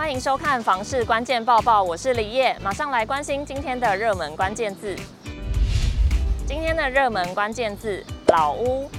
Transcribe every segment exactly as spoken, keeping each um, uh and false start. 欢迎收看《房市关键报报》，我是李烨，马上来关心今天的热门关键字。今天的热门关键字：老屋。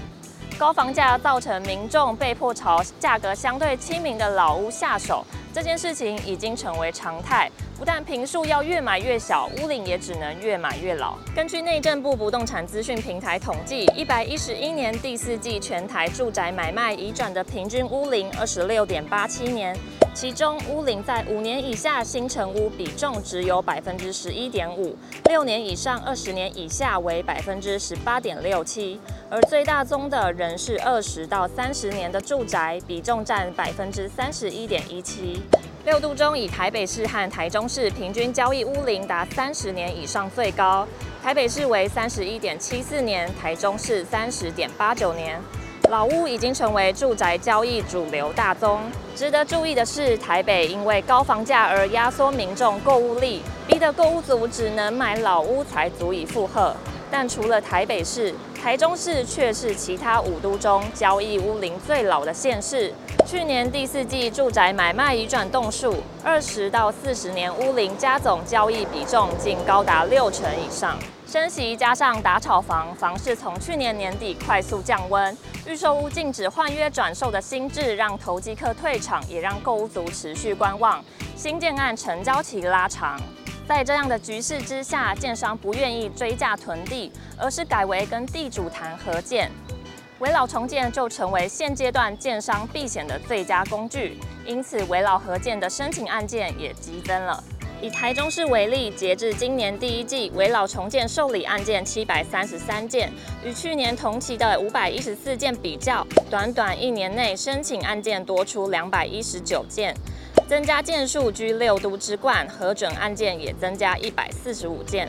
高房价造成民众被迫朝价格相对亲民的老屋下手，这件事情已经成为常态。 不但坪数要越买越小，屋龄也只能越买越老。根据内政部不动产资讯平台统计，一百一十一年第四季全台住宅买卖移转的平均屋龄二十六点八七年，其中屋龄在五年以下新成屋比重只有百分之十一点五，六年以上二十年以下为百分之十八点六七，而最大宗的仍是二十到三十年的住宅，比重占百分之三十一点一七。 六都中以台北市和台中市平均交易屋龄达三十年以上最高，台北市为三十一点七四年，台中市三十点八九年。老屋已经成为住宅交易主流大宗。值得注意的是，台北因为高房价而压缩民众购物力，逼得购屋族只能买老屋才足以负荷。但除了台北市，台中市却是其他五都中交易屋龄最老的县市。 去年第四季住宅买卖移转栋数，二十到四十年屋龄加总交易比重竟高达六成以上。升息加上打炒房，房市从去年年底快速降温。预售屋禁止换约转售的新制，让投机客退场，也让购屋族持续观望，新建案成交期拉长。 在这样的局势之下，建商不愿意追价囤地，而是改为跟地主谈合建。危老重建就成为现阶段建商避险的最佳工具，因此危老合建的申请案件也激增了。以台中市为例，截至今年第一季，危老重建受理案件七百三十三件，与去年同期的五百一十四件比较，短短一年内申请案件多出两百一十九件。 增加件数居六都之冠，核准案件也增加一百四十五件。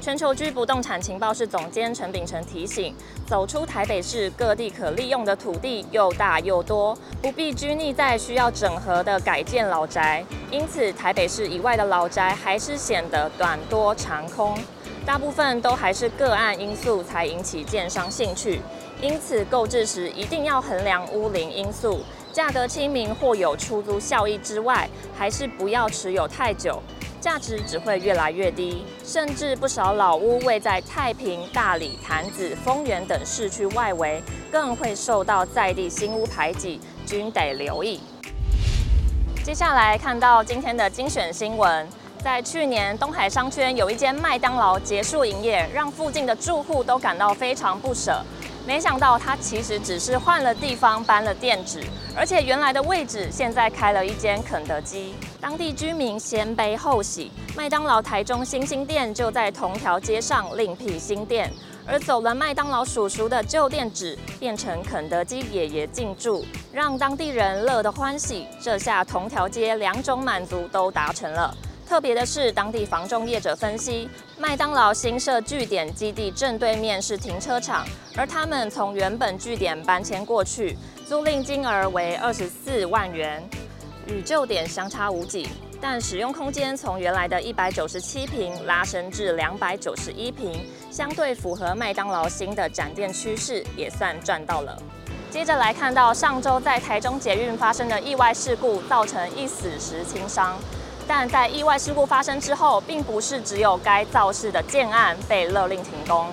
全球居不动产情报室总监陈秉承提醒：走出台北市，各地可利用的土地又大又多，不必拘泥在需要整合的改建老宅。因此，台北市以外的老宅还是显得短多长空，大部分都还是个案因素才引起建商兴趣。因此，购置时一定要衡量屋龄因素。 价格亲民或有出租效益之外，还是不要持有太久，价值只会越来越低。甚至不少老屋位在太平、大里、潭子、丰原等市区外围，更会受到在地新屋排挤，均得留意。接下来看到今天的精选新闻，在去年东海商圈有一间麦当劳结束营业，让附近的住户都感到非常不舍。 没想到它其实只是换了地方，搬了店址，而且原来的位置现在开了一间肯德基。当地居民先悲后喜，麦当劳台中新兴店就在同条街上另辟新店，而走了麦当劳叔叔的旧店址，变成肯德基爷爷进驻，让当地人乐得欢喜。这下同条街两种满足都达成了。 特别的是，当地房仲业者分析，麦当劳新设据点基地正对面是停车场，而他们从原本据点搬迁过去，租赁金额为二十四万元，与旧点相差无几，但使用空间从原来的一百九十七坪拉升至两百九十一坪，相对符合麦当劳新的展店趋势，也算赚到了。 接着来看到上周在台中捷运发生的意外事故，造成一死十轻伤。但在意外事故发生之后，并不是只有该肇事的建案被勒令停工。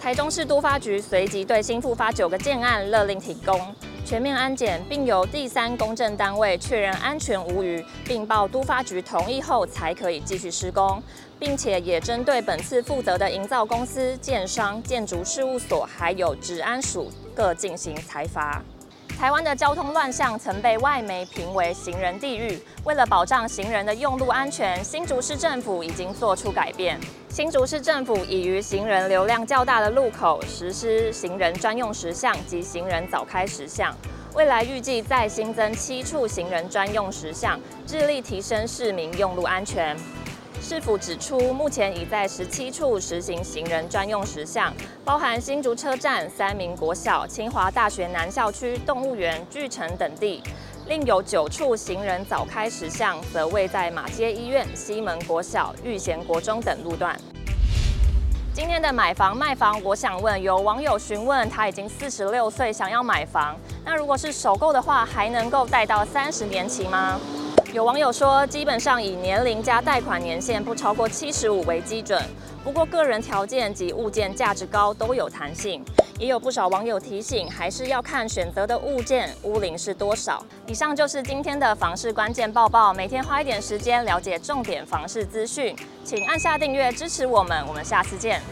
台中市都发局随即对新复发九个建案勒令停工，全面安检，并由第三公证单位确认安全无虞，并报都发局同意后才可以继续施工，并且也针对本次负责的营造公司、建商、建筑事务所还有治安署。 各进行裁罚。台湾的交通乱象曾被外媒评为行人地狱。为了保障行人的用路安全，新竹市政府已经做出改变。新竹市政府已于行人流量较大的路口实施行人专用时项及行人早开时项。未来预计再新增七处行人专用时项，致力提升市民用路安全。 市府指出，目前已在十七处实行行人专用时项，包含新竹车站、三民国小、清华大学南校区、动物园、巨城等地。另有九处行人早开时项，则位在马偕医院、西门国小、育贤国中等路段。今天的买房卖房，我想问，有网友询问，他已经四十六岁，想要买房，那如果是首购的话，还能够贷到三十年期吗？有网友说，基本上以年龄加贷款年限不超过七十五为基准，不过个人条件及物件价值高都有弹性。也有不少网友提醒，还是要看选择的物件屋龄是多少。以上就是今天的房市关键报报，每天花一点时间了解重点房市资讯，请按下订阅支持我们，我们下次见。